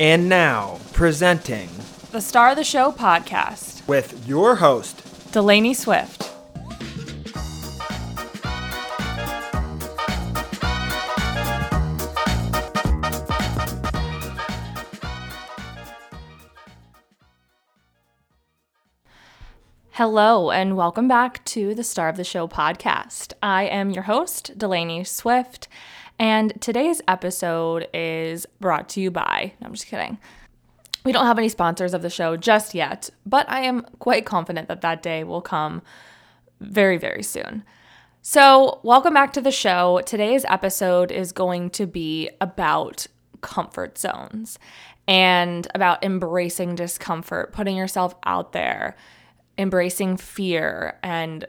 And now, presenting the Star of the Show podcast with your host, Delaney Swift. Hello, and welcome back to the Star of the Show podcast. I am your host, Delaney Swift, and today's episode is brought to you by... No, I'm just kidding. We don't have any sponsors of the show just yet, but I am quite confident that that day will come very, very soon. So, welcome back to the show. Today's episode is going to be about comfort zones and about embracing discomfort, putting yourself out there, embracing fear and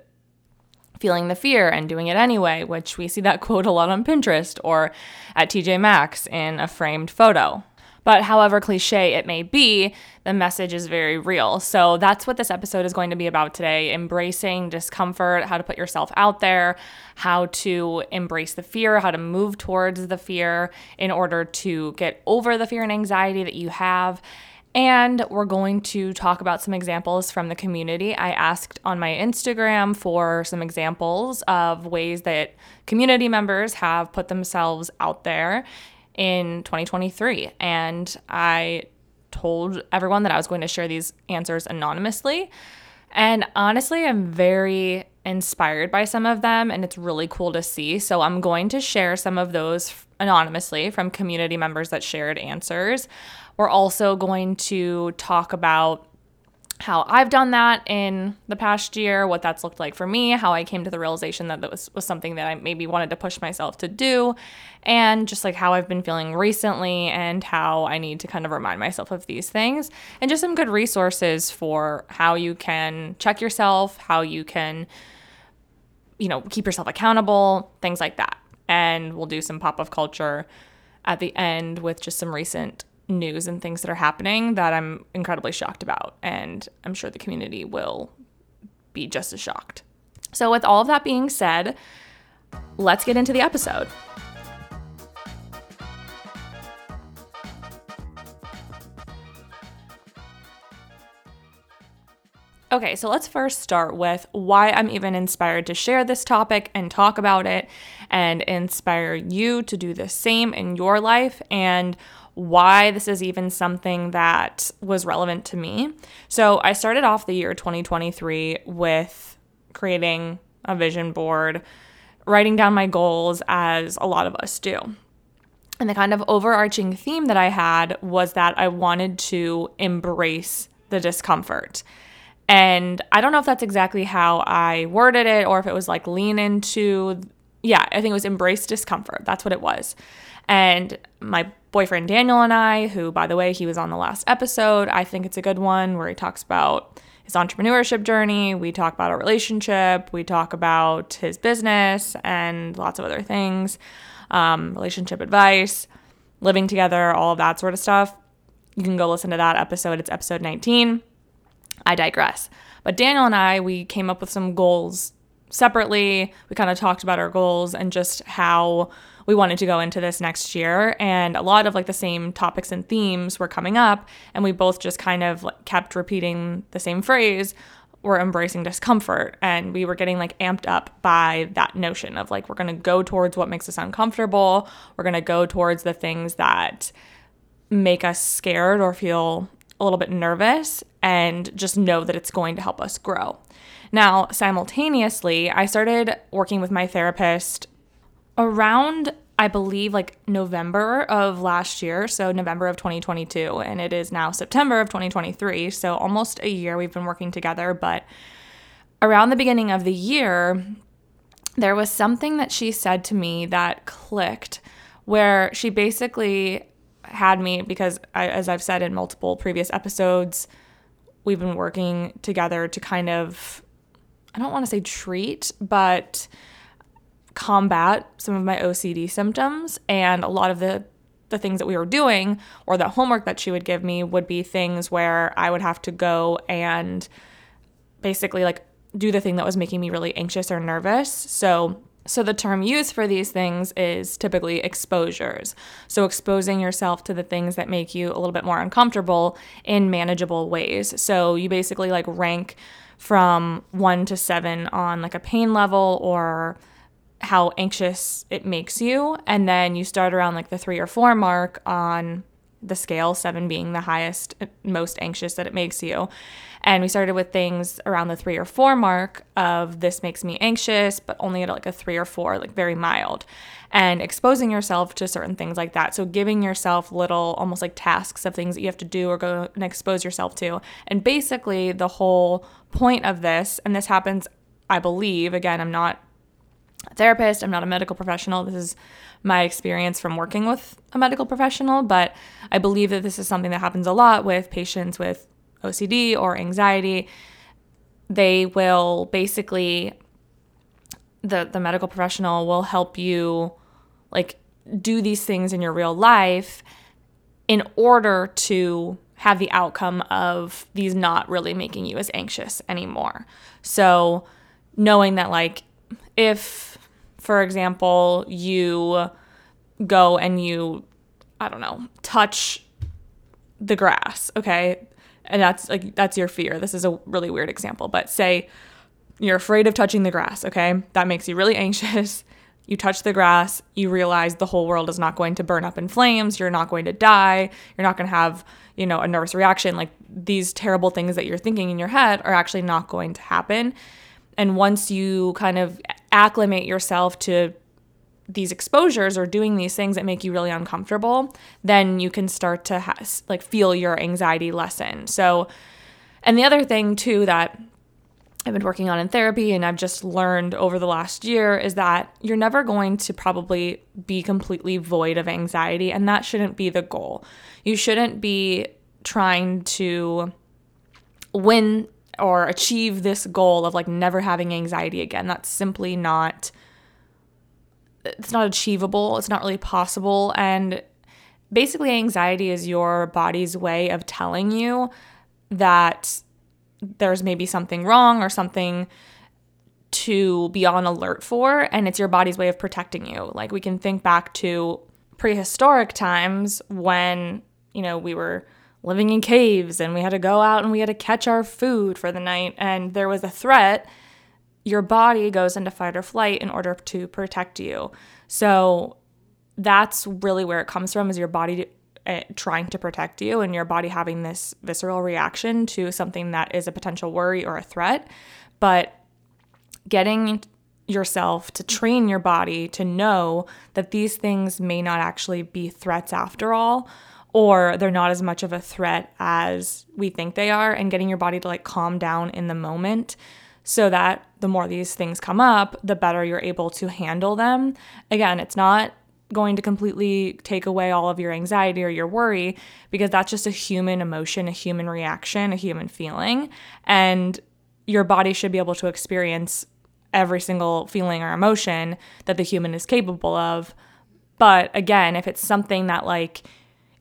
feeling the fear and doing it anyway, which we see that quote a lot on Pinterest or at TJ Maxx in a framed photo. But however cliche it may be, the message is very real. So that's what this episode is going to be about today, embracing discomfort, how to put yourself out there, how to embrace the fear, how to move towards the fear in order to get over the fear and anxiety that you have. And we're going to talk about some examples from the community. I asked on my Instagram for some examples of ways that community members have put themselves out there in 2023. And I told everyone that I was going to share these answers anonymously. And honestly, I'm very inspired by some of them, and it's really cool to see. So I'm going to share some of those anonymously from community members that shared answers. We're also going to talk about how I've done that in the past year, what that's looked like for me, how I came to the realization that that was something that I maybe wanted to push myself to do, and just like how I've been feeling recently and how I need to kind of remind myself of these things, and just some good resources for how you can check yourself, how you can, you know, keep yourself accountable, things like that. And we'll do some pop-up culture at the end with just some recent news and things that are happening that I'm incredibly shocked about, and I'm sure the community will be just as shocked. So with all of that being said, let's get into the episode. Okay, so let's first start with why I'm even inspired to share this topic and talk about it and inspire you to do the same in your life, and why this is even something that was relevant to me. So I started off the year 2023 with creating a vision board, writing down my goals, as a lot of us do. And the kind of overarching theme that I had was that I wanted to embrace the discomfort. And I don't know if that's exactly how I worded it or if it was like lean into, yeah, I think it was embrace discomfort. That's what it was. And my boyfriend Daniel and I, who, by the way, he was on the last episode, I think it's a good one, where he talks about his entrepreneurship journey, we talk about our relationship, we talk about his business and lots of other things, relationship advice, living together, all of that sort of stuff. You can go listen to that episode, it's episode 19. I digress. But Daniel and I, we came up with some goals separately. We kind of talked about our goals and just how we wanted to go into this next year, and a lot of like the same topics and themes were coming up, and we both just kind of like kept repeating the same phrase, we're embracing discomfort, and we were getting like amped up by that notion of like, we're going to go towards what makes us uncomfortable, we're going to go towards the things that make us scared or feel a little bit nervous, and just know that it's going to help us grow. Now, simultaneously, I started working with my therapist around, I believe, like November of last year, so November of 2022, and it is now September of 2023, so almost a year we've been working together. But around the beginning of the year, there was something that she said to me that clicked, where she basically had me, because as I've said in multiple previous episodes, we've been working together to kind of, I don't want to say treat, but combat some of my OCD symptoms, and a lot of the things that we were doing, or the homework that she would give me, would be things where I would have to go and basically like do the thing that was making me really anxious or nervous. So So the term used for these things is typically exposures. So exposing yourself to the things that make you a little bit more uncomfortable in manageable ways. So you basically like rank from 1 to 7 on like a pain level or how anxious it makes you. And then you start around like the 3 or 4 mark on the scale, 7 being the highest, most anxious that it makes you. And we started with things around the 3 or 4 mark of this makes me anxious, but only at like a 3 or 4, like very mild. And exposing yourself to certain things like that. So giving yourself little almost like tasks of things that you have to do or go and expose yourself to. And basically the whole point of this, and this happens, I believe, again, I'm not a therapist, I'm not a medical professional. This is my experience from working with a medical professional, but I believe that this is something that happens a lot with patients with OCD or anxiety. They will basically, the medical professional will help you like do these things in your real life in order to have the outcome of these not really making you as anxious anymore. So knowing that like if, for example, you go and you, I don't know, touch the grass, okay? And that's like, that's your fear. This is a really weird example, but say you're afraid of touching the grass, okay? That makes you really anxious. You touch the grass, you realize the whole world is not going to burn up in flames, you're not going to die, you're not going to have, you know, a nervous reaction. Like these terrible things that you're thinking in your head are actually not going to happen. And once you kind of acclimate yourself to these exposures or doing these things that make you really uncomfortable, then you can start to like feel your anxiety lessen. So, and the other thing too that I've been working on in therapy and I've just learned over the last year is that you're never going to probably be completely void of anxiety, and that shouldn't be the goal. You shouldn't be trying to win or achieve this goal of like never having anxiety again. That's simply not, it's not achievable. It's not really possible. And basically anxiety is your body's way of telling you that there's maybe something wrong or something to be on alert for. And it's your body's way of protecting you. Like we can think back to prehistoric times when, you know, we were living in caves and we had to go out and we had to catch our food for the night and there was a threat, your body goes into fight or flight in order to protect you. So that's really where it comes from, is your body trying to protect you and your body having this visceral reaction to something that is a potential worry or a threat. But getting yourself to train your body to know that these things may not actually be threats after all, or they're not as much of a threat as we think they are, and getting your body to like calm down in the moment so that the more these things come up, the better you're able to handle them. Again, it's not going to completely take away all of your anxiety or your worry, because that's just a human emotion, a human reaction, a human feeling, and your body should be able to experience every single feeling or emotion that the human is capable of. But again, if it's something that like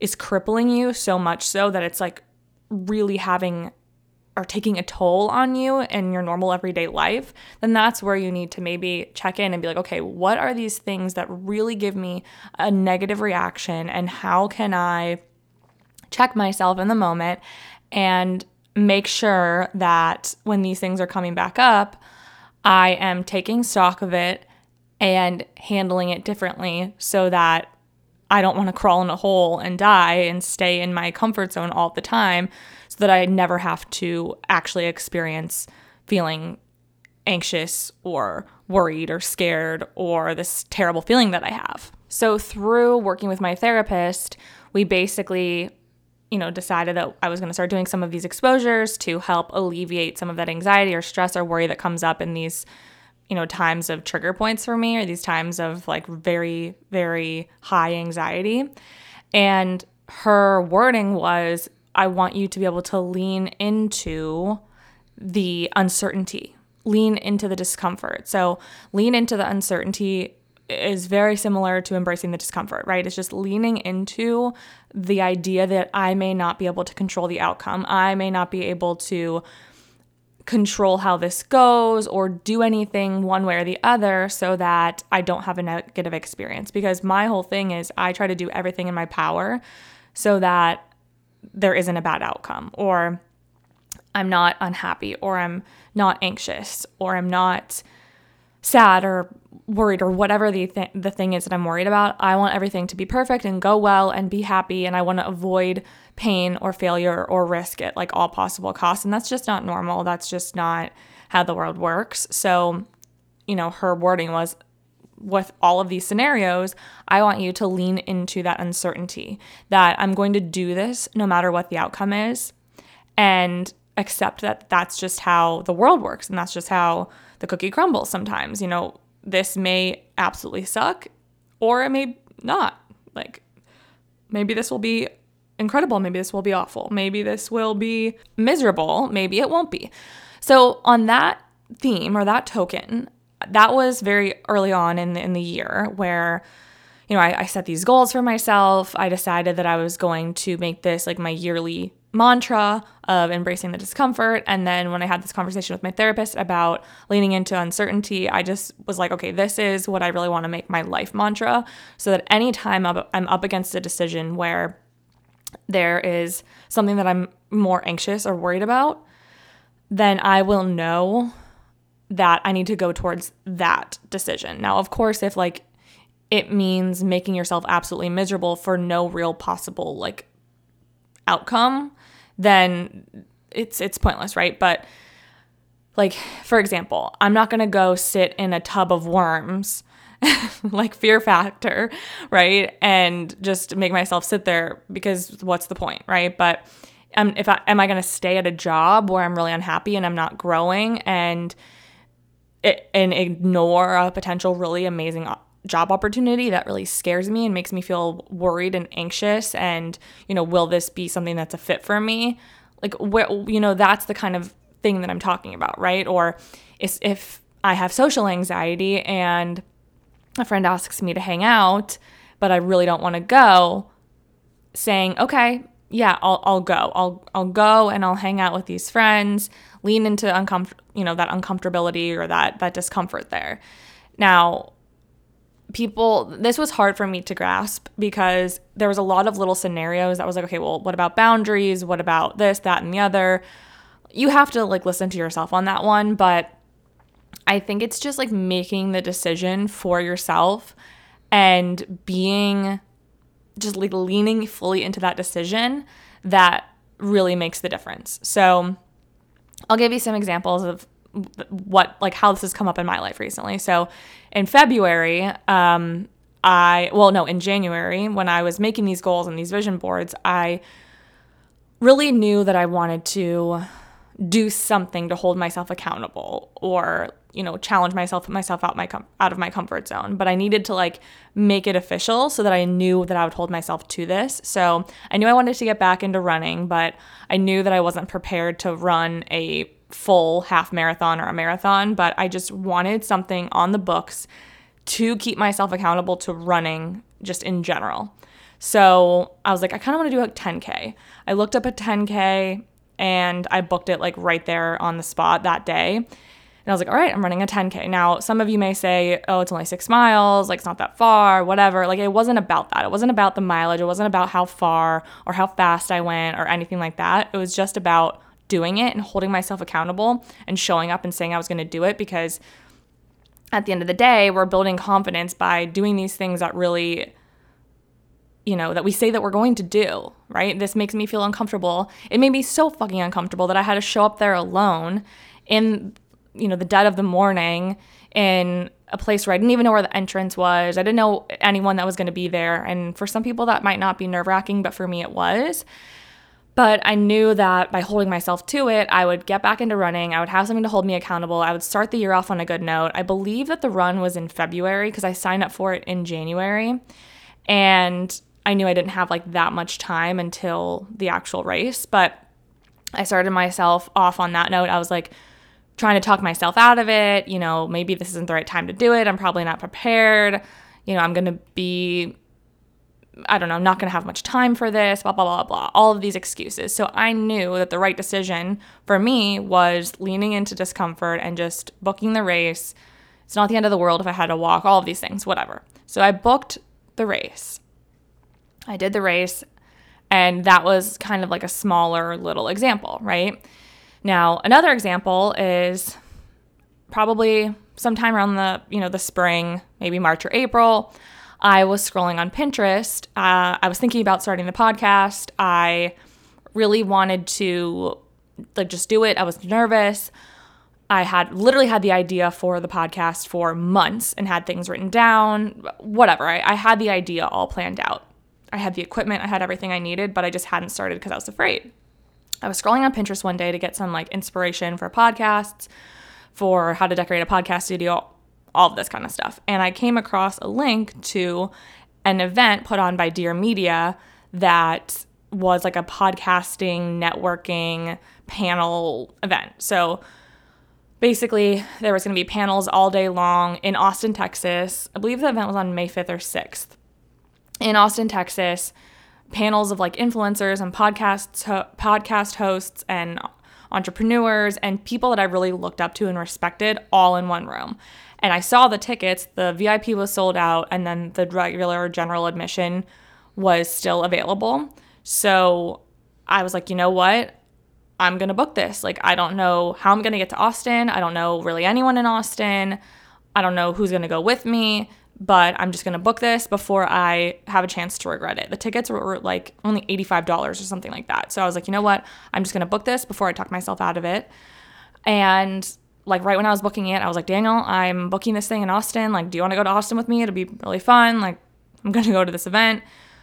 is crippling you so much so that it's like really having or taking a toll on you in your normal everyday life, then that's where you need to maybe check in and be like, okay, what are these things that really give me a negative reaction and how can I check myself in the moment and make sure that when these things are coming back up, I am taking stock of it and handling it differently so that I don't want to crawl in a hole and die and stay in my comfort zone all the time, so that I never have to actually experience feeling anxious or worried or scared or this terrible feeling that I have. So through working with my therapist, we basically, you know, decided that I was going to start doing some of these exposures to help alleviate some of that anxiety or stress or worry that comes up in these, you know, times of trigger points for me, or these times of like very, very high anxiety. And her wording was, I want you to be able to lean into the uncertainty, lean into the discomfort. So lean into the uncertainty is very similar to embracing the discomfort, right? It's just leaning into the idea that I may not be able to control the outcome. I may not be able to control how this goes or do anything one way or the other so that I don't have a negative experience, because my whole thing is I try to do everything in my power so that there isn't a bad outcome, or I'm not unhappy, or I'm not anxious, or I'm not sad or worried, or whatever the thing is that I'm worried about. I want everything to be perfect and go well and be happy, and I want to avoid pain or failure or risk at like all possible costs. And that's just not normal. That's just not how the world works. So, you know, her wording was, with all of these scenarios, I want you to lean into that uncertainty, that I'm going to do this no matter what the outcome is, and accept that that's just how the world works and that's just how the cookie crumbles sometimes. You know, this may absolutely suck, or it may not. Like, maybe this will be incredible. Maybe this will be awful. Maybe this will be miserable. Maybe it won't be. So on that theme or that token, that was very early on in the year where, you know, I set these goals for myself. I decided that I was going to make this like my yearly mantra of embracing the discomfort. And then when I had this conversation with my therapist about leaning into uncertainty, I just was like, okay, this is what I really want to make my life mantra, so that anytime I'm up against a decision where there is something that I'm more anxious or worried about, then I will know that I need to go towards that decision. Now, of course, if like it means making yourself absolutely miserable for no real possible like outcome, then it's pointless, right? But like, for example, I'm not going to go sit in a tub of worms, like Fear Factor, right? And just make myself sit there, because what's the point, right? But am I going to stay at a job where I'm really unhappy and I'm not growing and ignore a potential really amazing job opportunity that really scares me and makes me feel worried and anxious, and, you know, will this be something that's a fit for me? Like, where, you know, that's the kind of thing that I'm talking about, right? Or if I have social anxiety and a friend asks me to hang out, but I really don't want to go, saying, okay, yeah, I'll go. I'll go and I'll hang out with these friends, lean into that uncomfortability or that discomfort there. Now, this was hard for me to grasp, because there was a lot of little scenarios that was like, okay, well, what about boundaries? What about this, that, and the other? You have to like listen to yourself on that one, but I think it's just like making the decision for yourself and being just like leaning fully into that decision that really makes the difference. So I'll give you some examples of how this has come up in my life recently. So in February, in January, when I was making these goals and these vision boards, I really knew that I wanted to do something to hold myself accountable, or, you know, challenge myself out of my comfort zone. But I needed to like make it official so that I knew that I would hold myself to this. So I knew I wanted to get back into running, but I knew that I wasn't prepared to run a full half marathon or a marathon, but I just wanted something on the books to keep myself accountable to running just in general. So I was like, I kind of want to do a 10K. I looked up a 10K and I booked it like right there on the spot that day. And I was like, all right, I'm running a 10K. Now, some of you may say, oh, it's only 6 miles, like it's not that far, whatever. Like, it wasn't about that. It wasn't about the mileage. It wasn't about how far or how fast I went or anything like that. It was just about doing it and holding myself accountable and showing up and saying I was going to do it, because at the end of the day, we're building confidence by doing these things that really, you know, that we say that we're going to do, right? This makes me feel uncomfortable. It made me so fucking uncomfortable that I had to show up there alone in, you know, the dead of the morning in a place where I didn't even know where the entrance was. I didn't know anyone that was going to be there. And for some people that might not be nerve-wracking, but for me it was. But I knew that by holding myself to it, I would get back into running. I would have something to hold me accountable. I would start the year off on a good note. I believe that the run was in February because I signed up for it in January. And I knew I didn't have like that much time until the actual race. But I started myself off on that note. I was like trying to talk myself out of it. You know, maybe this isn't the right time to do it. I'm probably not prepared. You know, I'm going to be I don't know, I'm not going to have much time for this, blah, blah, blah, blah, all of these excuses. So I knew that the right decision for me was leaning into discomfort and just booking the race. It's not the end of the world if I had to walk, all of these things, whatever. So I booked the race. I did the race, and that was kind of like a smaller little example, right? Now, another example is probably sometime around the spring, maybe March or April, I was scrolling on Pinterest. I was thinking about starting the podcast. I really wanted to just do it. I was nervous. I had literally had the idea for the podcast for months and had things written down, whatever. I had the idea all planned out. I had the equipment. I had everything I needed, but I just hadn't started because I was afraid. I was scrolling on Pinterest one day to get some inspiration for podcasts, for how to decorate a podcast studio, all of this kind of stuff. And I came across a link to an event put on by Dear Media that was like a podcasting, networking panel event. So basically, there was going to be panels all day long in Austin, Texas. I believe the event was on May 5th or 6th. In Austin, Texas, panels of influencers and podcast hosts and entrepreneurs and people that I really looked up to and respected all in one room. And I saw the tickets, the VIP was sold out, and then the regular general admission was still available. So I was like, you know what? I'm going to book this. I don't know how I'm going to get to Austin. I don't know really anyone in Austin. I don't know who's going to go with me, but I'm just going to book this before I have a chance to regret it. The tickets were only $85 or something like that. So I was like, you know what? I'm just going to book this before I talk myself out of it. And right when I was booking it, I was like, Daniel, I'm booking this thing in Austin. Do you want to go to Austin with me? It'll be really fun. I'm going to go to this event.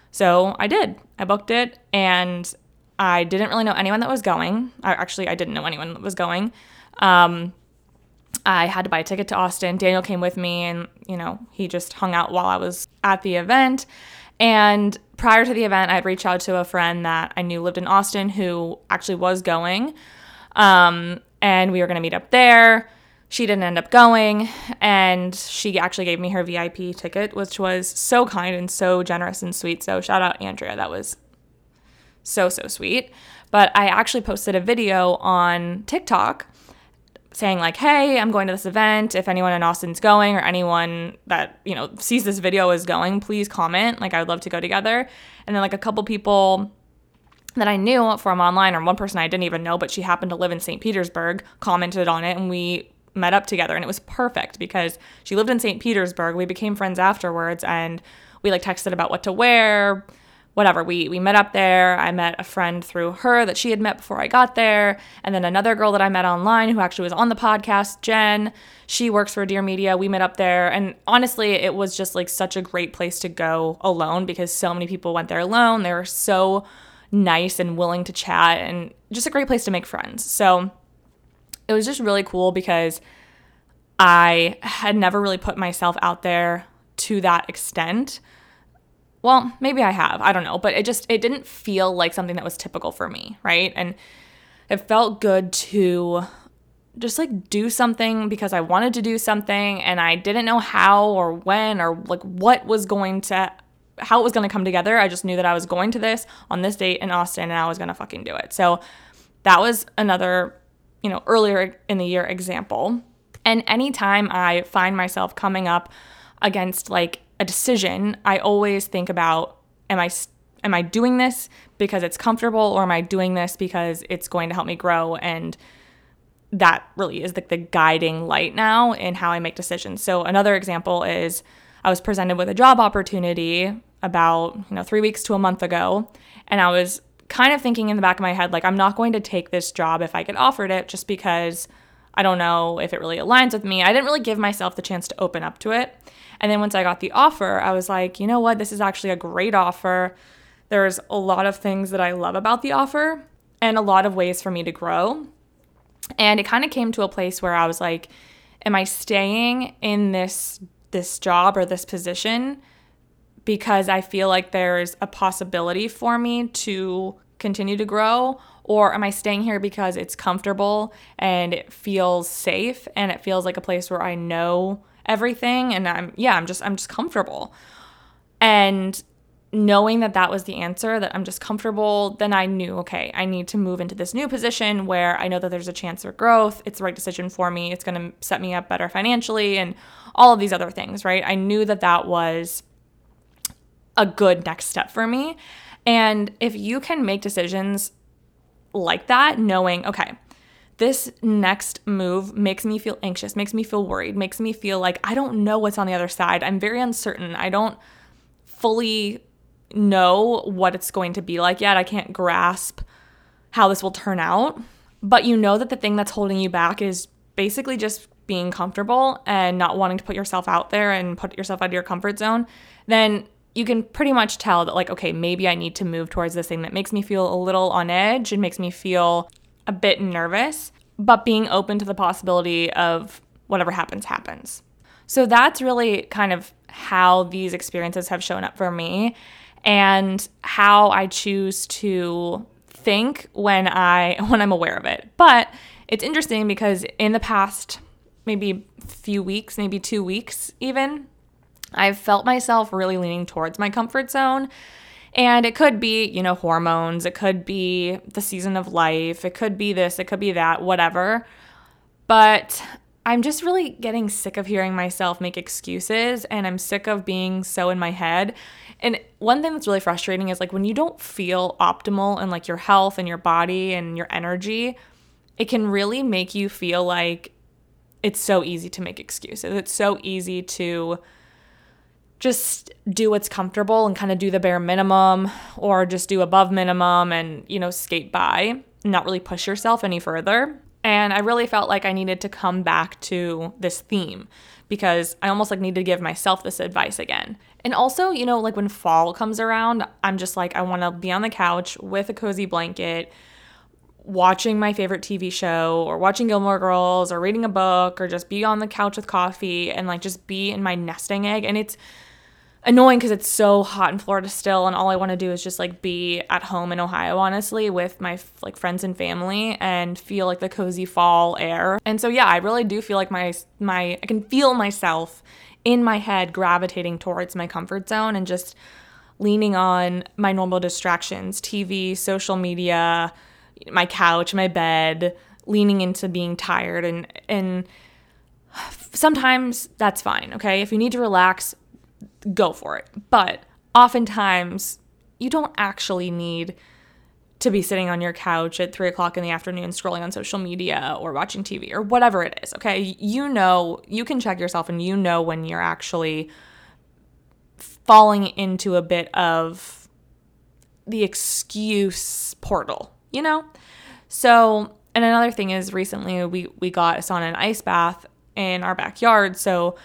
So I did. I booked it, and I didn't really know anyone that was going. I didn't know anyone that was going. I had to buy a ticket to Austin. Daniel came with me, and, he just hung out while I was at the event. And prior to the event, I had reached out to a friend that I knew lived in Austin who actually was going. And we were going to meet up there. She didn't end up going, and she actually gave me her VIP ticket, which was so kind and so generous and sweet. So shout out Andrea. That was so, so sweet. But I actually posted a video on TikTok saying hey, I'm going to this event. If anyone in Austin's going, or anyone that, sees this video is going, please comment. I would love to go together. And then a couple people that I knew from online, or one person I didn't even know, but she happened to live in St. Petersburg, commented on it, and we met up together. And it was perfect because she lived in St. Petersburg. We became friends afterwards, and we texted about what to wear, whatever. We met up there. I met a friend through her that she had met before I got there. And then another girl that I met online who actually was on the podcast, Jen, she works for Dear Media. We met up there. And honestly, it was just such a great place to go alone because so many people went there alone. They were so nice and willing to chat, and just a great place to make friends. So it was just really cool because I had never really put myself out there to that extent. Well, maybe I have, I don't know, but it didn't feel like something that was typical for me, right? And it felt good to just do something because I wanted to do something, and I didn't know how or when or what was going to how it was going to come together. I just knew that I was going to this on this date in Austin, and I was going to fucking do it. So that was another, earlier in the year example. And anytime I find myself coming up against a decision, I always think about, am I doing this because it's comfortable, or am I doing this because it's going to help me grow? And that really is the guiding light now in how I make decisions. So another example is I was presented with a job opportunity about 3 weeks to a month ago, and I was kind of thinking in the back of my head, I'm not going to take this job if I get offered it, just because I don't know if it really aligns with me. I didn't really give myself the chance to open up to it. And then once I got the offer, I was like, you know what? This is actually a great offer. There's a lot of things that I love about the offer and a lot of ways for me to grow. And it kind of came to a place where I was like, am I staying in this job or this position because I feel there's a possibility for me to continue to grow, or am I staying here because it's comfortable and it feels safe and it feels a place where I know everything and I'm just comfortable? And knowing that that was the answer, that I'm just comfortable, then I knew, okay, I need to move into this new position where I know that there's a chance for growth. It's the right decision for me. It's going to set me up better financially and all of these other things, right? I knew that that was a good next step for me. And if you can make decisions like that, knowing, okay, this next move makes me feel anxious, makes me feel worried, makes me feel like I don't know what's on the other side. I'm very uncertain. I don't fully know what it's going to be like yet. I can't grasp how this will turn out. But you know that the thing that's holding you back is basically just being comfortable and not wanting to put yourself out there and put yourself out of your comfort zone. Then you can pretty much tell that, like, okay, maybe I need to move towards this thing that makes me feel a little on edge and makes me feel a bit nervous, but being open to the possibility of whatever happens, happens. So that's really kind of how these experiences have shown up for me and how I choose to think when I'm aware of it. But it's interesting because in the past maybe few weeks, maybe 2 weeks even, I've felt myself really leaning towards my comfort zone. And it could be, you know, hormones. It could be the season of life. It could be this. It could be that, whatever. But I'm just really getting sick of hearing myself make excuses, and I'm sick of being so in my head. And one thing that's really frustrating is, like, when you don't feel optimal in, like, your health and your body and your energy, it can really make you feel like it's so easy to make excuses. It's so easy to just do what's comfortable and kind of do the bare minimum or just do above minimum and, you know, skate by, not really push yourself any further. And I really felt like I needed to come back to this theme because I almost, like, need to give myself this advice again. And also, you know, like, when fall comes around, I'm just like, I want to be on the couch with a cozy blanket, watching my favorite TV show or watching Gilmore Girls or reading a book or just be on the couch with coffee and, like, just be in my nesting egg. And it's annoying because it's so hot in Florida still, and all I want to do is just, like, be at home in Ohio, honestly, with my, like, friends and family and feel, like, the cozy fall air. And so, yeah, I really do feel like I can feel myself in my head gravitating towards my comfort zone and just leaning on my normal distractions, TV, social media, my couch, my bed, leaning into being tired. And sometimes that's fine, okay? If you need to relax, go for it. But oftentimes you don't actually need to be sitting on your couch at 3 o'clock in the afternoon scrolling on social media or watching TV or whatever it is. Okay. You know, you can check yourself and you know when you're actually falling into a bit of the excuse portal, you know? So, and another thing is recently we got a sauna and ice bath in our backyard. So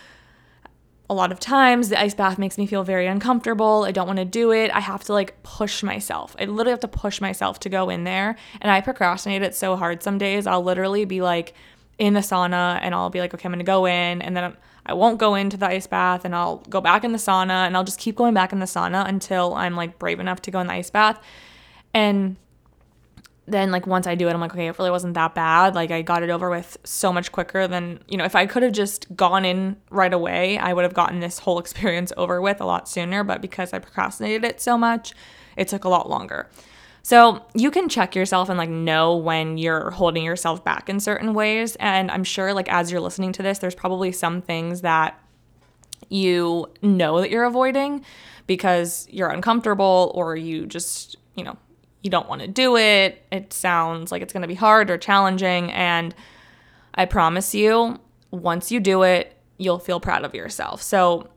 a lot of times the ice bath makes me feel very uncomfortable. I don't want to do it. I have to, like, push myself. I literally have to push myself to go in there. And I procrastinate it so hard some days. I'll literally be, like, in the sauna and I'll be like, okay, I'm going to go in. And then I won't go into the ice bath and I'll go back in the sauna and I'll just keep going back in the sauna until I'm, like, brave enough to go in the ice bath. And then, like, once I do it, I'm like, okay, it really wasn't that bad. Like, I got it over with so much quicker than, you know, if I could have just gone in right away, I would have gotten this whole experience over with a lot sooner. But because I procrastinated it so much, it took a lot longer. So you can check yourself and, like, know when you're holding yourself back in certain ways. And I'm sure, like, as you're listening to this, there's probably some things that you know that you're avoiding because you're uncomfortable or you just, you know, you don't want to do it. It sounds like it's going to be hard or challenging. And I promise you, once you do it, you'll feel proud of yourself. So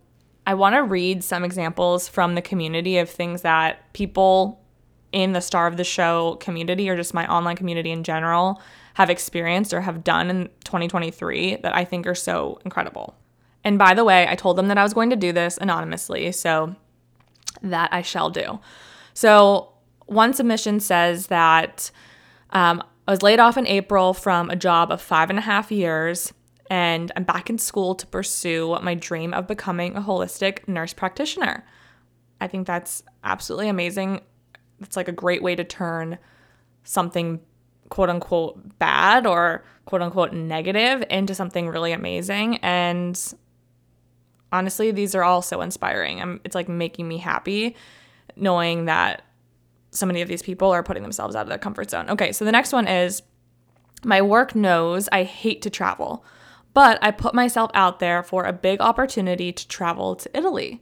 I want to read some examples from the community of things that people in the Star of the Show community or just my online community in general have experienced or have done in 2023 that I think are so incredible. And by the way, I told them that I was going to do this anonymously, so that I shall do. So one submission says that I was laid off in April from a job of 5.5 years, and I'm back in school to pursue my dream of becoming a holistic nurse practitioner. I think that's absolutely amazing. It's, like, a great way to turn something quote-unquote bad or quote-unquote negative into something really amazing. And honestly, these are all so inspiring. It's, like, making me happy knowing that so many of these people are putting themselves out of their comfort zone. Okay, so the next one is, my work knows I hate to travel, but I put myself out there for a big opportunity to travel to Italy.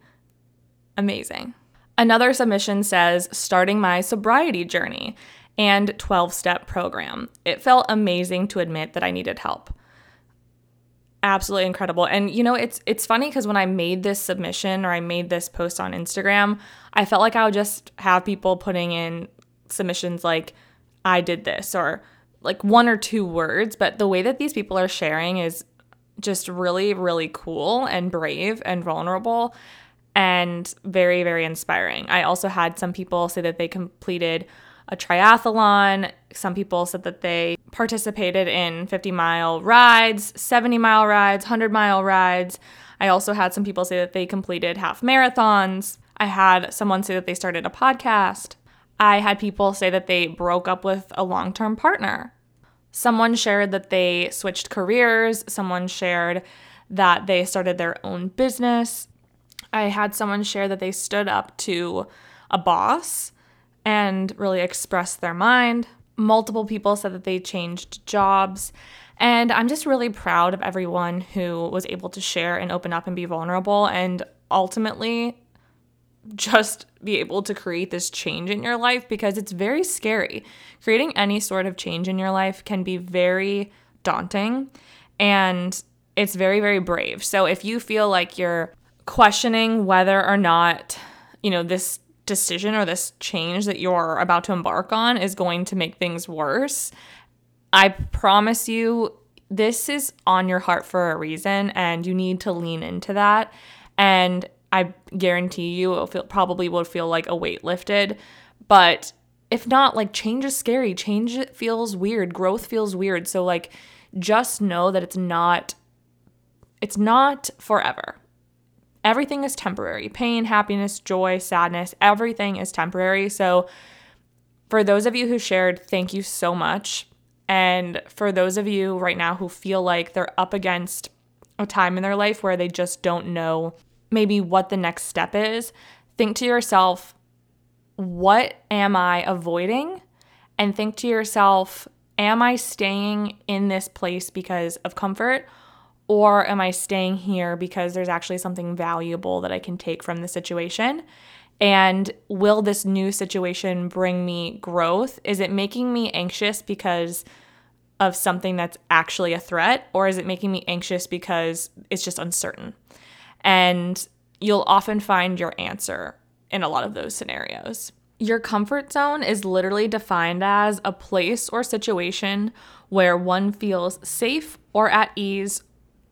Amazing. Another submission says, starting my sobriety journey and 12-step program. It felt amazing to admit that I needed help. Absolutely incredible. And you know, it's funny because when I made this submission, or I made this post on Instagram, I felt like I would just have people putting in submissions like, I did this, or like one or two words. But the way that these people are sharing is just really, really cool and brave and vulnerable and very, very inspiring. I also had some people say that they completed a triathlon. Some people said that they participated in 50-mile rides, 70-mile rides, 100-mile rides. I also had some people say that they completed half marathons. I had someone say that they started a podcast. I had people say that they broke up with a long-term partner. Someone shared that they switched careers. Someone shared that they started their own business. I had someone share that they stood up to a boss and really expressed their mind. Multiple people said that they changed jobs. And I'm just really proud of everyone who was able to share and open up and be vulnerable and ultimately just be able to create this change in your life, because it's very scary. Creating any sort of change in your life can be very daunting, and it's very, very brave. So if you feel like you're questioning whether or not, you know, this decision or this change that you're about to embark on is going to make things worse, I promise you, this is on your heart for a reason, and you need to lean into that. And I guarantee you it will probably feel like a weight lifted. But if not, like, change is scary. Change feels weird. Growth feels weird. So like, just know that it's not forever. Everything is temporary. Pain, happiness, joy, sadness, everything is temporary. So for those of you who shared, thank you so much. And for those of you right now who feel like they're up against a time in their life where they just don't know maybe what the next step is, think to yourself, what am I avoiding? And think to yourself, am I staying in this place because of comfort? Or am I staying here because there's actually something valuable that I can take from the situation? And will this new situation bring me growth? Is it making me anxious because of something that's actually a threat? Or is it making me anxious because it's just uncertain? And you'll often find your answer in a lot of those scenarios. Your comfort zone is literally defined as a place or situation where one feels safe or at ease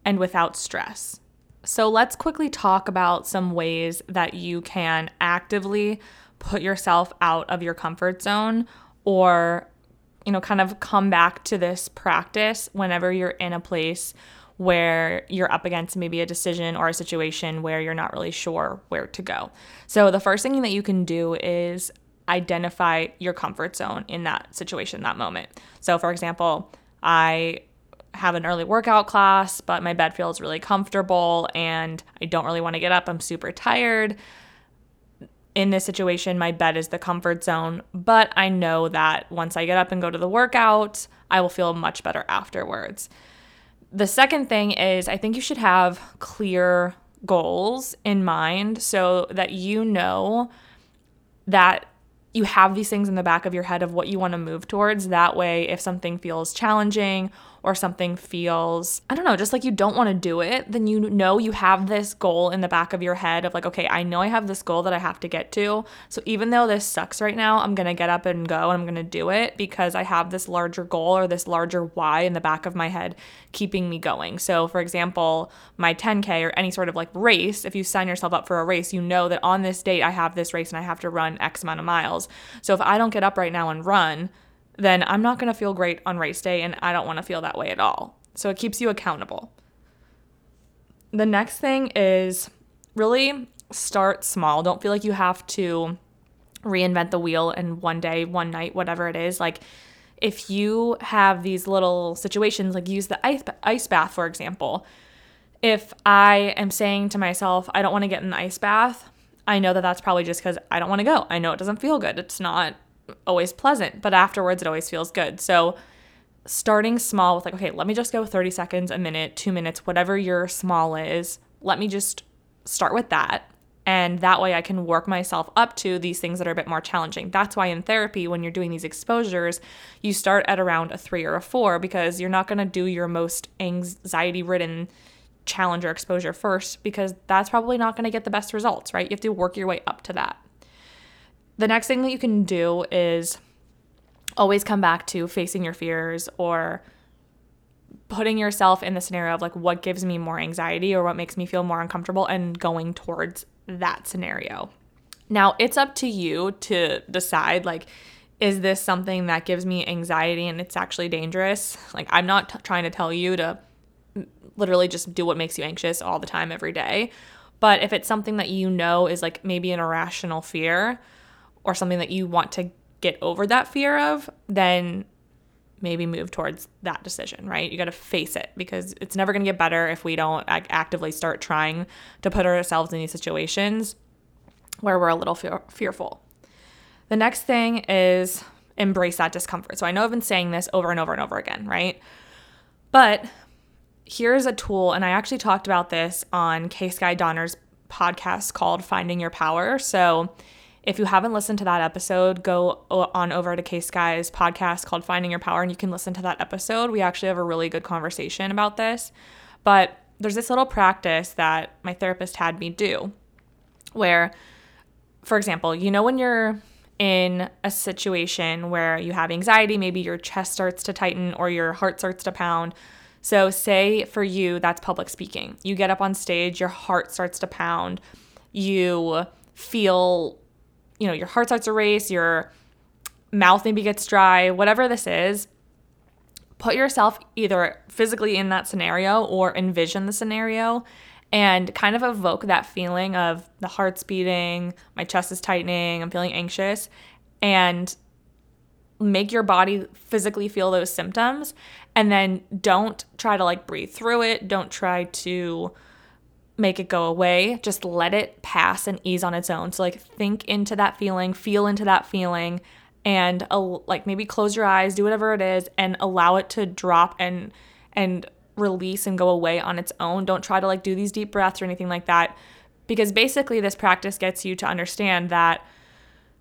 and without stress. So let's quickly talk about some ways that you can actively put yourself out of your comfort zone, or, you know, kind of come back to this practice whenever you're in a place where you're up against maybe a decision or a situation where you're not really sure where to go. So the first thing that you can do is identify your comfort zone in that situation, that moment. So for example, I have an early workout class, but my bed feels really comfortable and I don't really want to get up. I'm super tired. In this situation, my bed is the comfort zone, but I know that once I get up and go to the workout, I will feel much better afterwards. The second thing is, I think you should have clear goals in mind so that you know that you have these things in the back of your head of what you want to move towards. That way, if something feels challenging or something feels, I don't know, just like you don't want to do it, then you know you have this goal in the back of your head of like, okay, I know I have this goal that I have to get to. So even though this sucks right now, I'm going to get up and go and I'm going to do it because I have this larger goal or this larger why in the back of my head keeping me going. So for example, my 10K or any sort of like race, if you sign yourself up for a race, you know that on this date I have this race and I have to run X amount of miles. So if I don't get up right now and run, then I'm not going to feel great on race day, and I don't want to feel that way at all. So it keeps you accountable. The next thing is really start small. Don't feel like you have to reinvent the wheel in one day, one night, whatever it is. Like if you have these little situations, like use the ice bath, for example. If I am saying to myself, I don't want to get in the ice bath, I know that that's probably just because I don't want to go. I know it doesn't feel good. It's not always pleasant, but afterwards it always feels good. So starting small with like, okay, let me just go 30 seconds, a minute, 2 minutes, whatever your small is. Let me just start with that. And that way I can work myself up to these things that are a bit more challenging. That's why in therapy, when you're doing these exposures, you start at around a 3 or a 4 because you're not going to do your most anxiety-ridden challenge or exposure first because that's probably not going to get the best results, right? You have to work your way up to that. The next thing that you can do is always come back to facing your fears or putting yourself in the scenario of like what gives me more anxiety or what makes me feel more uncomfortable and going towards that scenario. Now, it's up to you to decide, like, is this something that gives me anxiety and it's actually dangerous? Like, I'm not trying to tell you to literally just do what makes you anxious all the time every day. But if it's something that you know is like maybe an irrational fear or something that you want to get over that fear of, then maybe move towards that decision, right? You got to face it because it's never going to get better if we don't actively start trying to put ourselves in these situations where we're a little fearful. The next thing is embrace that discomfort. So I know I've been saying this over and over and over again, right? But here's a tool, and I actually talked about this on Case Guy Donner's podcast called Finding Your Power. So if you haven't listened to that episode, go on over to Case Guy's podcast called Finding Your Power, and you can listen to that episode. We actually have a really good conversation about this. But there's this little practice that my therapist had me do where, for example, you know when you're in a situation where you have anxiety, maybe your chest starts to tighten or your heart starts to pound. So say for you, that's public speaking. You get up on stage, your heart starts to pound, you feel, you know, your heart starts to race, your mouth maybe gets dry, whatever this is, put yourself either physically in that scenario or envision the scenario and kind of evoke that feeling of the heart's beating, my chest is tightening, I'm feeling anxious, and make your body physically feel those symptoms. And then don't try to like breathe through it. Don't try to make it go away. Just let it pass and ease on its own. So like think into that feeling, feel into that feeling, and like maybe close your eyes, do whatever it is, and allow it to drop and release and go away on its own. Don't try to like do these deep breaths or anything like that, because basically this practice gets you to understand that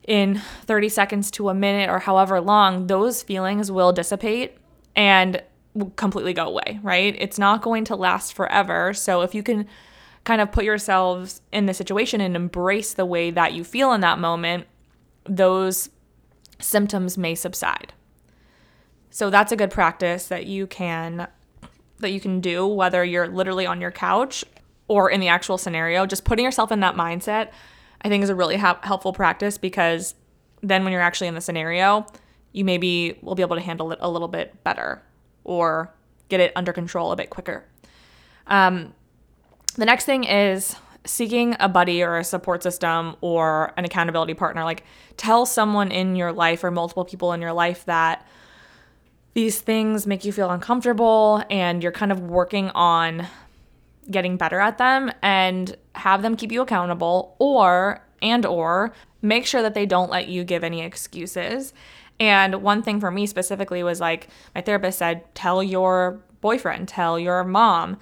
in 30 seconds to a minute or however long, those feelings will dissipate and completely go away, right? It's not going to last forever. So if you can kind of put yourselves in the situation and embrace the way that you feel in that moment, those symptoms may subside. So that's a good practice that you can do, whether you're literally on your couch or in the actual scenario. Just putting yourself in that mindset, I think, is a really helpful practice, because then when you're actually in the scenario, you maybe will be able to handle it a little bit better or get it under control a bit quicker. The next thing is seeking a buddy or a support system or an accountability partner. Like, tell someone in your life or multiple people in your life that these things make you feel uncomfortable and you're kind of working on getting better at them, and have them keep you accountable or make sure that they don't let you give any excuses. And one thing for me specifically was like, my therapist said, tell your boyfriend, tell your mom,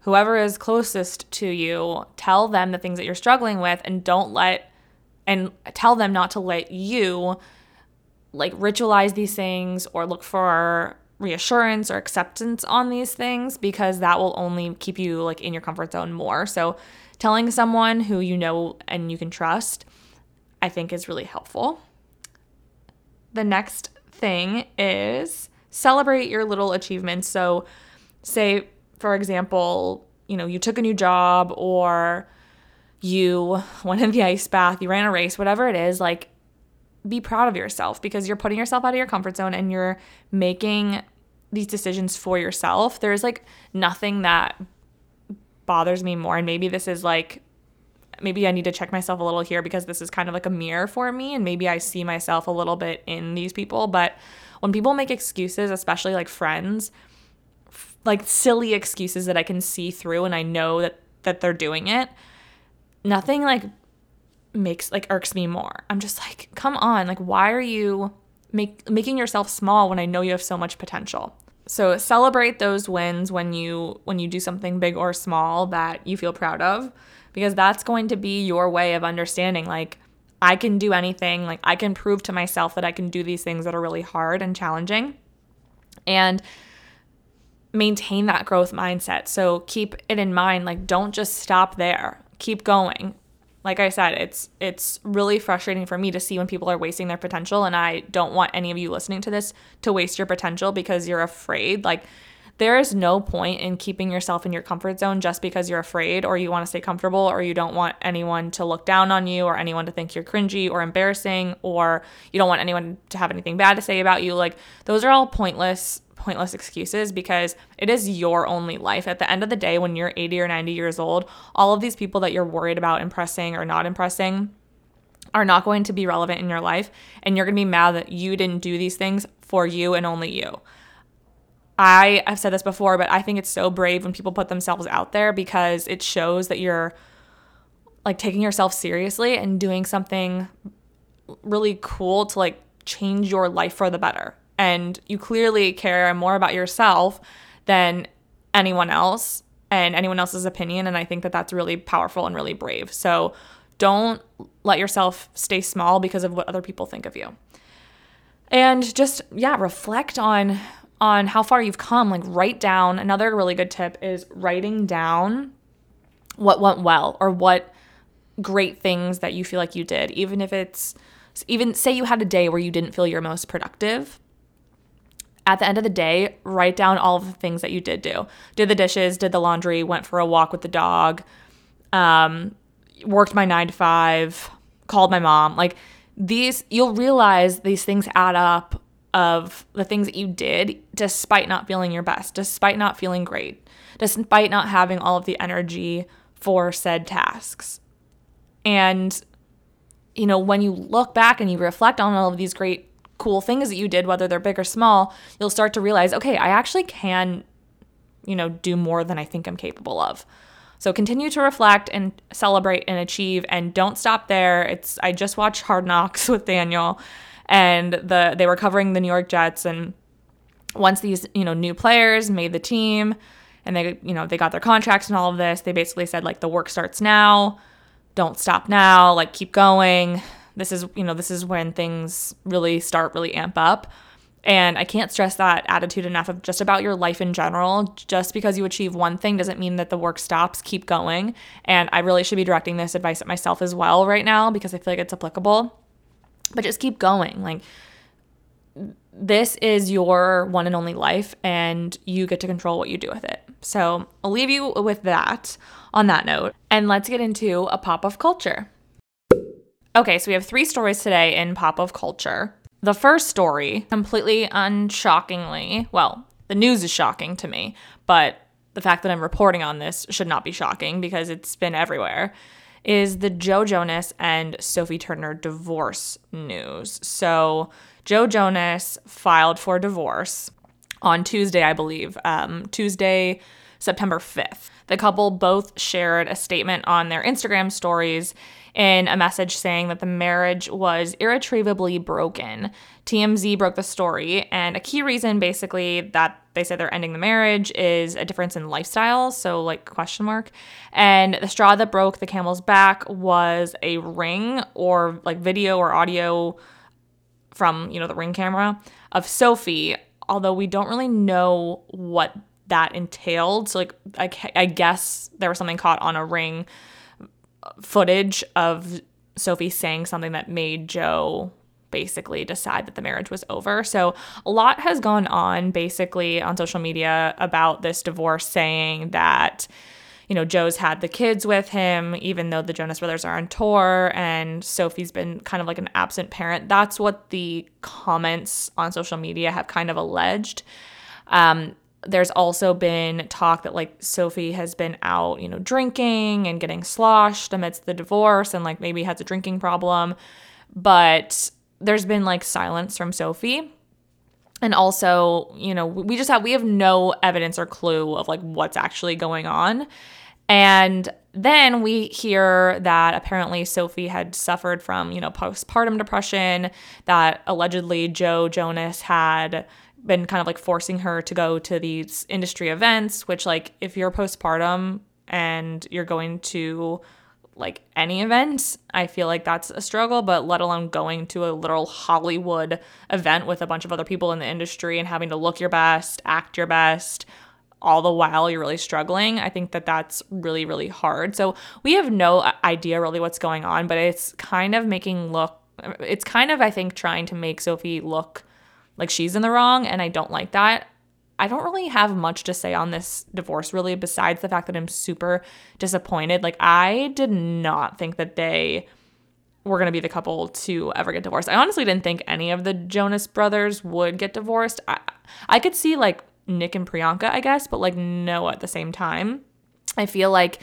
whoever is closest to you, tell them the things that you're struggling with, and tell them not to let you like ritualize these things or look for reassurance or acceptance on these things, because that will only keep you like in your comfort zone more. So telling someone who you know and you can trust, I think, is really helpful. The next thing is celebrate your little achievements. So say, for example, you know, you took a new job or you went in the ice bath, you ran a race, whatever it is, like, be proud of yourself, because you're putting yourself out of your comfort zone and you're making these decisions for yourself. There's like nothing that bothers me more. And maybe this is like, maybe I need to check myself a little here, because this is kind of like a mirror for me, and maybe I see myself a little bit in these people. But when people make excuses, especially like friends, like silly excuses that I can see through and I know that they're doing it, nothing like makes, like, irks me more. I'm just like, come on, like, why are you making yourself small when I know you have so much potential? So celebrate those wins when you do something big or small that you feel proud of, because that's going to be your way of understanding, like, I can do anything, like, I can prove to myself that I can do these things that are really hard and challenging, and maintain that growth mindset. So keep it in mind, like, don't just stop there, keep going. Like I said, it's really frustrating for me to see when people are wasting their potential, and I don't want any of you listening to this to waste your potential because you're afraid. Like, there is no point in keeping yourself in your comfort zone just because you're afraid, or you want to stay comfortable, or you don't want anyone to look down on you, or anyone to think you're cringy or embarrassing, or you don't want anyone to have anything bad to say about you. Like, those are all pointless excuses, because it is your only life. At the end of the day, when you're 80 or 90 years old, all of these people that you're worried about impressing or not impressing are not going to be relevant in your life, and you're going to be mad that you didn't do these things for you and only you. I've said this before, but I think it's so brave when people put themselves out there, because it shows that you're, like, taking yourself seriously and doing something really cool to, like, change your life for the better. And you clearly care more about yourself than anyone else and anyone else's opinion. And I think that that's really powerful and really brave. So don't let yourself stay small because of what other people think of you. And just, yeah, reflect on how far you've come. Like, write down. Another really good tip is writing down what went well or what great things that you feel like you did. Even if it's, even say you had a day where you didn't feel your most productive. At the end of the day, write down all of the things that you did do. Did the dishes, did the laundry, went for a walk with the dog, worked my 9 to 5, called my mom. Like, these, you'll realize these things add up of the things that you did despite not feeling your best, despite not feeling great, despite not having all of the energy for said tasks. And, you know, when you look back and you reflect on all of these great cool things that you did, whether they're big or small, you'll start to realize, okay, I actually can, you know, do more than I think I'm capable of. So continue to reflect and celebrate and achieve, and don't stop there. I just watched Hard Knocks with Daniel, and they were covering the New York Jets, and once these, you know, new players made the team and they, you know, they got their contracts and all of this, they basically said, like, the work starts now, don't stop now, like, keep going. This is when things really start, really amp up. And I can't stress that attitude enough of just about your life in general. Just because you achieve one thing doesn't mean that the work stops. Keep going. And I really should be directing this advice at myself as well right now, because I feel like it's applicable. But just keep going. Like, this is your one and only life, and you get to control what you do with it. So I'll leave you with that on that note. And let's get into a pop of culture. Okay, so we have 3 stories today in pop of culture. The first story, completely unshockingly, well, the news is shocking to me, but the fact that I'm reporting on this should not be shocking because it's been everywhere, is the Joe Jonas and Sophie Turner divorce news. So Joe Jonas filed for divorce on Tuesday, I believe, Tuesday, September 5th. The couple both shared a statement on their Instagram stories in a message saying that the marriage was irretrievably broken. TMZ broke the story, and a key reason basically that they said they're ending the marriage is a difference in lifestyle, so, like, question mark. And the straw that broke the camel's back was a ring or, like, video or audio from, you know, the Ring camera of Sophie, although we don't really know what that entailed. So, like, I guess there was something caught on a Ring footage of Sophie saying something that made Joe basically decide that the marriage was over. So a lot has gone on basically on social media about this divorce, saying that, you know, Joe's had the kids with him, even though the Jonas Brothers are on tour, and Sophie's been kind of like an absent parent. That's what the comments on social media have kind of alleged. There's also been talk that, like, Sophie has been out, you know, drinking and getting sloshed amidst the divorce, and, like, maybe has a drinking problem. But there's been, like, silence from Sophie. And also, you know, we have no evidence or clue of, like, what's actually going on. And then we hear that apparently Sophie had suffered from, you know, postpartum depression, that allegedly Joe Jonas had been kind of like forcing her to go to these industry events, which, like, if you're postpartum and you're going to like any event, I feel like that's a struggle, but let alone going to a literal Hollywood event with a bunch of other people in the industry and having to look your best, act your best, all the while you're really struggling. I think that that's really, really hard. So we have no idea really what's going on, but it's kind of I think trying to make Sophie look like she's in the wrong, and I don't like that. I don't really have much to say on this divorce really, besides the fact that I'm super disappointed. Like, I did not think that they were going to be the couple to ever get divorced. I honestly didn't think any of the Jonas Brothers would get divorced. I could see like Nick and Priyanka, I guess, but like no at the same time. I feel like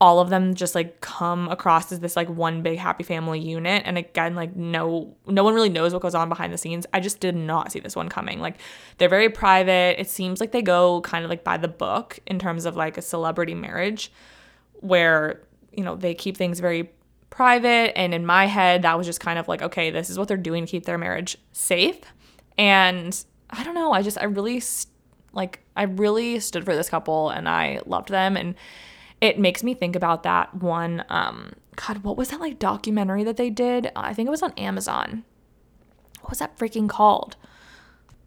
all of them just like come across as this like one big happy family unit. And again, like no one really knows what goes on behind the scenes. I just did not see this one coming. Like, they're very private. It seems like they go kind of like by the book in terms of like a celebrity marriage, where, you know, they keep things very private. And in my head, that was just kind of like, okay, this is what they're doing to keep their marriage safe. And I don't know. I really stood for this couple, and I loved them. And it makes me think about that one, what was that like documentary that they did? I think it was on Amazon. What was that freaking called?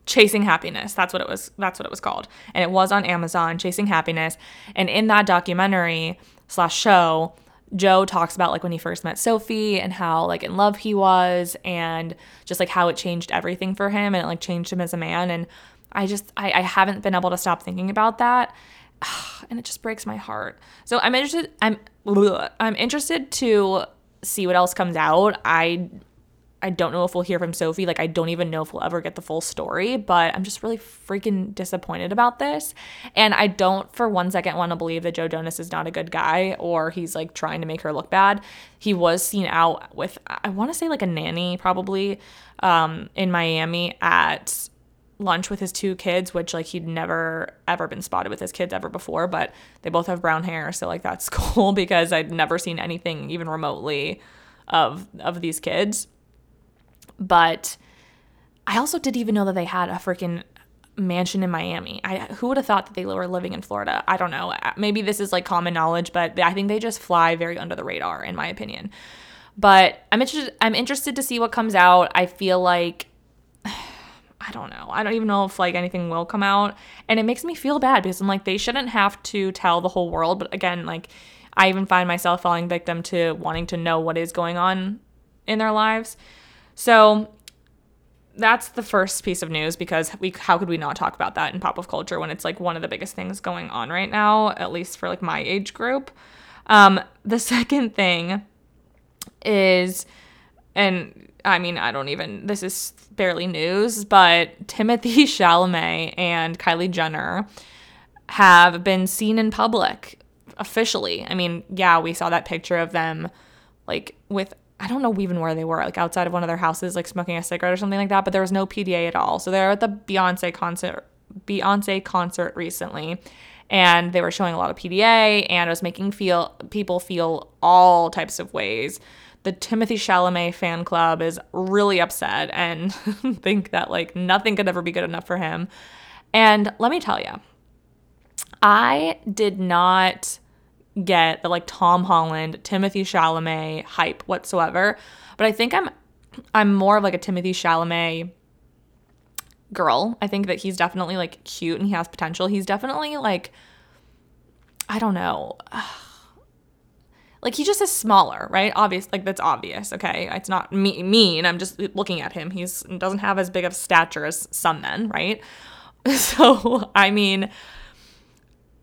Chasing Happiness. That's what it was called. And it was on Amazon, Chasing Happiness. And in that documentary / show, Joe talks about like when he first met Sophie and how like in love he was, and just like how it changed everything for him, and it like changed him as a man. And I haven't been able to stop thinking about that. And it just breaks my heart. So I'm interested to see what else comes out. I don't know if we'll hear from Sophie. Like, I don't even know if we'll ever get the full story, but I'm just really freaking disappointed about this. And I don't for one second want to believe that Joe Jonas is not a good guy, or he's like trying to make her look bad. He was seen out with, I want to say like a nanny probably, in Miami at lunch with his two kids, which like he'd never ever been spotted with his kids ever before, but they both have brown hair, so like that's cool, because I'd never seen anything even remotely of these kids. But I also didn't even know that they had a freaking mansion in Miami. Who would have thought that they were living in Florida? I don't know, maybe this is like common knowledge, but I think they just fly very under the radar in my opinion. But I'm interested to see what comes out. I feel like I don't know. I don't even know if like anything will come out, and it makes me feel bad, because I'm like, they shouldn't have to tell the whole world. But again, like, I even find myself falling victim to wanting to know what is going on in their lives. So that's the first piece of news, because how could we not talk about that in pop culture when it's like one of the biggest things going on right now, at least for like my age group. The second thing is, and I mean, this is barely news, but Timothée Chalamet and Kylie Jenner have been seen in public officially. I mean, yeah, we saw that picture of them like with, I don't know even where they were, like outside of one of their houses, like smoking a cigarette or something like that, but there was no PDA at all. So they were at the Beyonce concert recently, and they were showing a lot of PDA, and it was making people feel all types of ways. The Timothée Chalamet fan club is really upset and think that like nothing could ever be good enough for him. And let me tell you, I did not get the like Tom Holland, Timothée Chalamet hype whatsoever, but I think I'm more of like a Timothée Chalamet girl. I think that he's definitely like cute and he has potential. He's definitely like, I don't know. Like, he just is smaller, right? Obvious, like, that's obvious, okay? It's not mean. I'm just looking at him. He doesn't have as big of stature as some men, right? So, I mean,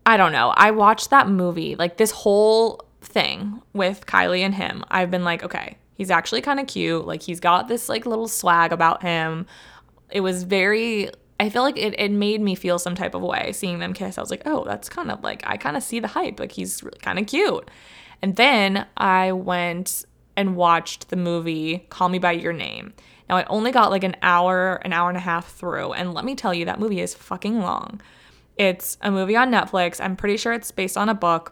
I don't know. I watched that movie. Like, this whole thing with Kylie and him, I've been like, okay, he's actually kind of cute. Like, he's got this, like, little swag about him. It was very... I feel like it made me feel some type of way. Seeing them kiss, I was like, oh, that's kind of, like, I kind of see the hype. Like, he's really kind of cute. And then I went and watched the movie Call Me By Your Name. Now, I only got like an hour and a half through. And let me tell you, that movie is fucking long. It's a movie on Netflix. I'm pretty sure it's based on a book.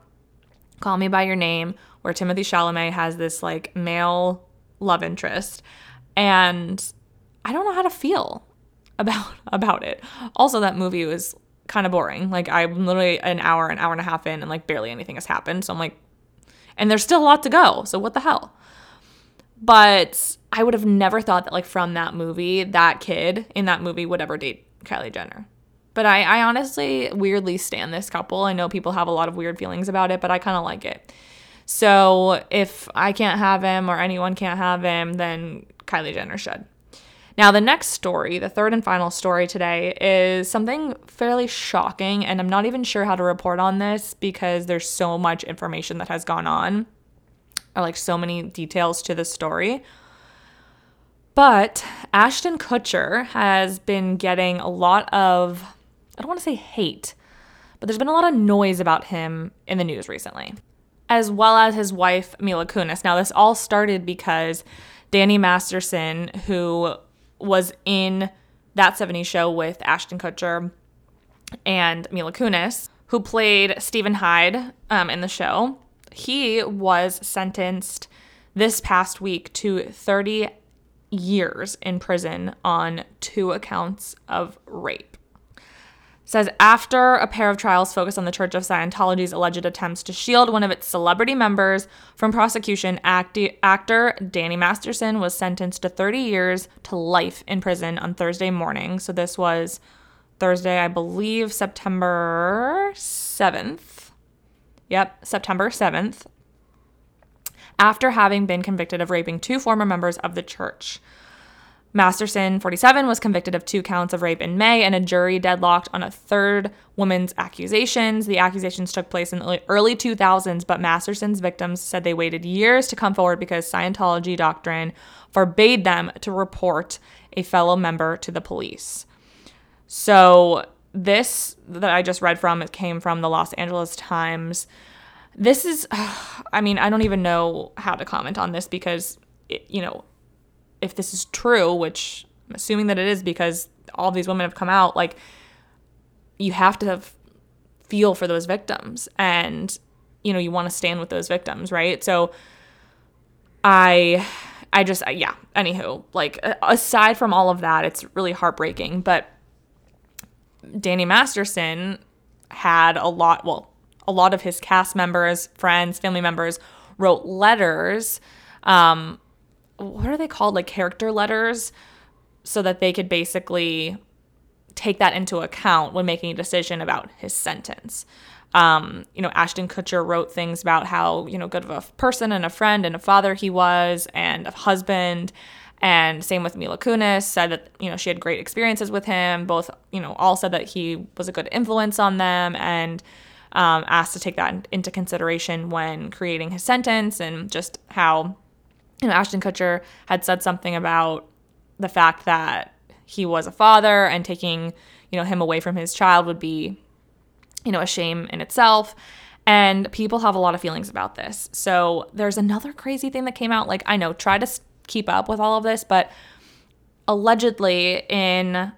Call Me By Your Name, where Timothée Chalamet has this, like, male love interest. And I don't know how to feel about it. Also, that movie was kind of boring. Like, I'm literally an hour and a half in, and, like, barely anything has happened. So I'm like, and there's still a lot to go. So what the hell? But I would have never thought that, like, from that movie, that kid in that movie would ever date Kylie Jenner. But I honestly weirdly stan this couple. I know people have a lot of weird feelings about it, but I kind of like it. So if I can't have him or anyone can't have him, then Kylie Jenner should. Now, the next story, the third and final story today, is something fairly shocking, and I'm not even sure how to report on this because there's so much information that has gone on, or like so many details to this story. But Ashton Kutcher has been getting a lot of, I don't want to say hate, but there's been a lot of noise about him in the news recently, as well as his wife, Mila Kunis. Now, this all started because Danny Masterson, who was in That 70s Show with Ashton Kutcher and Mila Kunis, who played Stephen Hyde in the show, he was sentenced this past week to 30 years in prison on 2 counts of rape. It says, after a pair of trials focused on the Church of Scientology's alleged attempts to shield one of its celebrity members from prosecution, actor Danny Masterson was sentenced to 30 years to life in prison on Thursday morning. So this was Thursday, I believe, September 7th. Yep, September 7th. After having been convicted of raping 2 former members of the church. Masterson, 47, was convicted of 2 counts of rape in May, and a jury deadlocked on a third woman's accusations. The accusations took place in the early 2000s, but Masterson's victims said they waited years to come forward because Scientology doctrine forbade them to report a fellow member to the police. So this that I just read from, it came from the Los Angeles Times. This is, I mean, I don't even know how to comment on this because, you know, if this is true, which I'm assuming that it is because all these women have come out, like, you have to feel for those victims and, you know, you want to stand with those victims, right? So I just, yeah, anywho, like, aside from all of that, it's really heartbreaking. But Danny Masterson had a lot of his cast members, friends, family members wrote letters. What are they called? Like character letters, so that they could basically take that into account when making a decision about his sentence. You know, Ashton Kutcher wrote things about how, you know, good of a person and a friend and a father he was and a husband. And same with Mila Kunis, said that, you know, she had great experiences with him. Both, you know, all said that he was a good influence on them, and asked to take that into consideration when creating his sentence, and just how, you know, Ashton Kutcher had said something about the fact that he was a father and taking, you know, him away from his child would be, you know, a shame in itself. And people have a lot of feelings about this. So there's another crazy thing that came out. Like, I know, try to keep up with all of this, but allegedly in,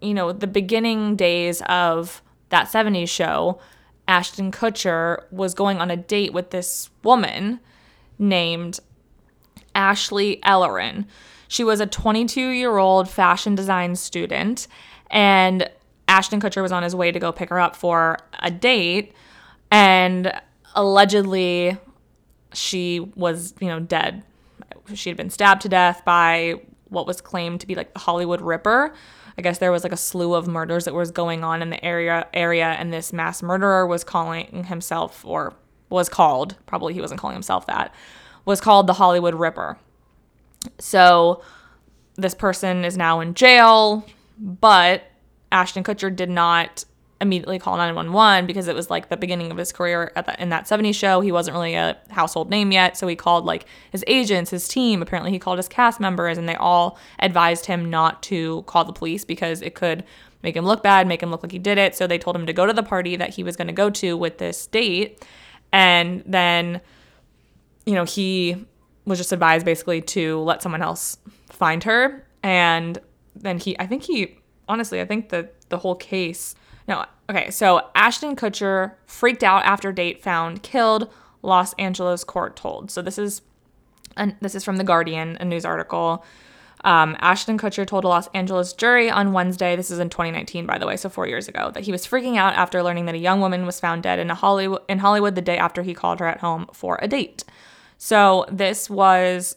you know, the beginning days of That 70s Show, Ashton Kutcher was going on a date with this woman named Ashley Ellerin. She was a 22-year-old fashion design student, and Ashton Kutcher was on his way to go pick her up for a date, and allegedly she was, you know, dead. She had been stabbed to death by what was claimed to be like the Hollywood Ripper. I guess there was like a slew of murders that was going on in the area, and this mass murderer was calling himself, or was called, probably he wasn't calling himself that, was called the Hollywood Ripper. So this person is now in jail, but Ashton Kutcher did not immediately call 911 because it was like the beginning of his career in That 70s Show. He wasn't really a household name yet, so he called like his agents, his team. Apparently he called his cast members, and they all advised him not to call the police because it could make him look bad, make him look like he did it. So they told him to go to the party that he was going to go to with this date, and then, you know, he was just advised basically to let someone else find her. And then I think the whole case. No, okay, so Ashton Kutcher freaked out after date found killed Los Angeles court told. So this is from The Guardian, a news article. Ashton Kutcher told a Los Angeles jury on Wednesday, this is in 2019, by the way, so 4 years ago, that he was freaking out after learning that a young woman was found dead in Hollywood the day after he called her at home for a date. So this was,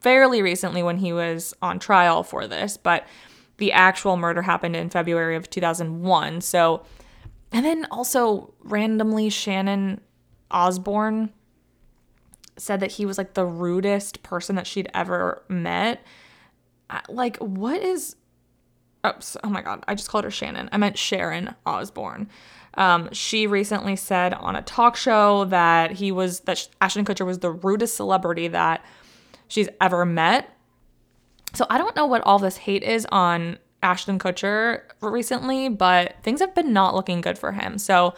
fairly recently when he was on trial for this, but the actual murder happened in February of 2001. So, and then also randomly Sharon Osbourne said that he was like the rudest person that she'd ever met. Oh my God, I just called her Shannon. I meant Sharon Osbourne. She recently said on a talk show that Ashton Kutcher was the rudest celebrity that she's ever met. So I don't know what all this hate is on Ashton Kutcher recently, but things have been not looking good for him. So,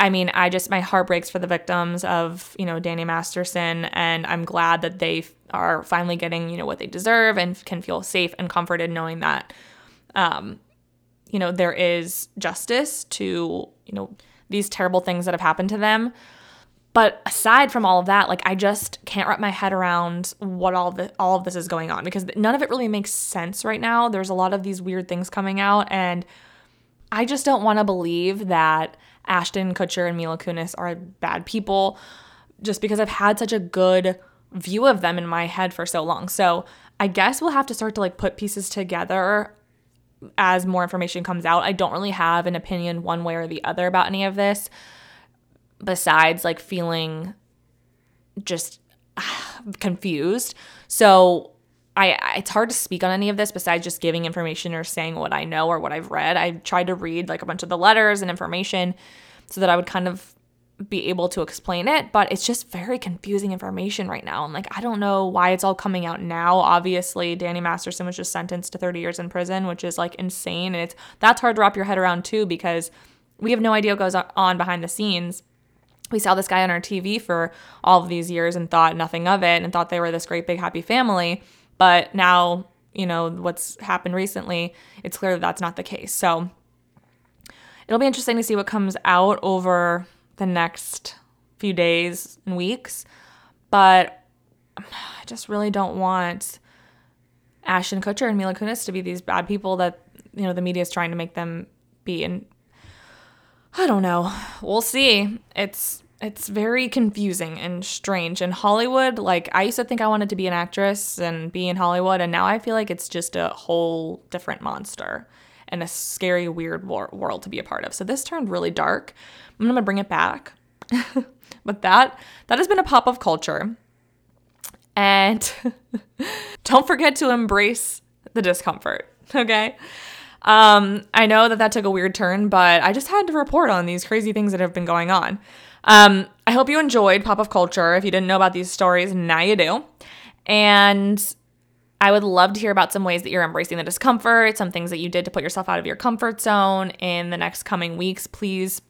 my heart breaks for the victims of, Danny Masterson, and I'm glad that they are finally getting, what they deserve and can feel safe and comforted knowing that, there is justice to, these terrible things that have happened to them. But aside from all of that, I just can't wrap my head around what all of this is going on, because none of it really makes sense right now. There's a lot of these weird things coming out, and I just don't want to believe that Ashton Kutcher and Mila Kunis are bad people, just because I've had such a good view of them in my head for so long. So I guess we'll have to start to put pieces together as more information comes out. I don't really have an opinion one way or the other about any of this, besides feeling just confused. So it's hard to speak on any of this besides just giving information or saying what I know or what I've read. I tried to read a bunch of the letters and information so that I would kind of be able to explain it, but it's just very confusing information right now. And I don't know why it's all coming out now. Obviously, Danny Masterson was just sentenced to 30 years in prison, which is insane. And that's hard to wrap your head around too, because we have no idea what goes on behind the scenes. We saw this guy on our TV for all of these years and thought nothing of it and thought they were this great big happy family. But now, what's happened recently, it's clear that that's not the case. So it'll be interesting to see what comes out over the next few days and weeks. But I just really don't want Ashton Kutcher and Mila Kunis to be these bad people that, the media is trying to make them be. And I don't know. We'll see. It's very confusing and strange. And Hollywood, I used to think I wanted to be an actress and be in Hollywood, and now I feel like it's just a whole different monster and a scary, weird world to be a part of. So this turned really dark. I'm going to bring it back. But that has been a pop of culture. And don't forget to embrace the discomfort, okay? I know that took a weird turn, but I just had to report on these crazy things that have been going on. I hope you enjoyed Pop of Culture. If you didn't know about these stories, now you do. And I would love to hear about some ways that you're embracing the discomfort, some things that you did to put yourself out of your comfort zone in the next coming weeks. Please,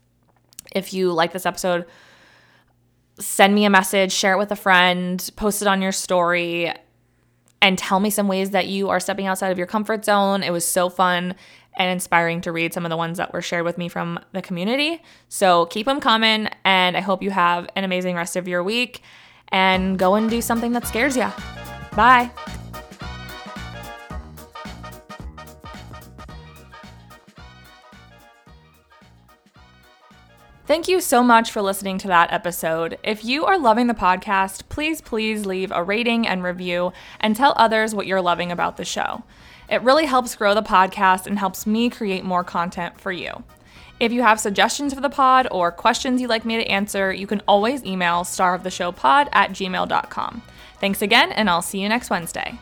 if you like this episode, send me a message, share it with a friend, post it on your story, and tell me some ways that you are stepping outside of your comfort zone. It was so fun and inspiring to read some of the ones that were shared with me from the community. So keep them coming, and I hope you have an amazing rest of your week, and go and do something that scares you. Bye. Thank you so much for listening to that episode. If you are loving the podcast, please leave a rating and review and tell others what you're loving about the show. It really helps grow the podcast and helps me create more content for you. If you have suggestions for the pod or questions you'd like me to answer, you can always email staroftheshowpod@gmail.com. Thanks again, and I'll see you next Wednesday.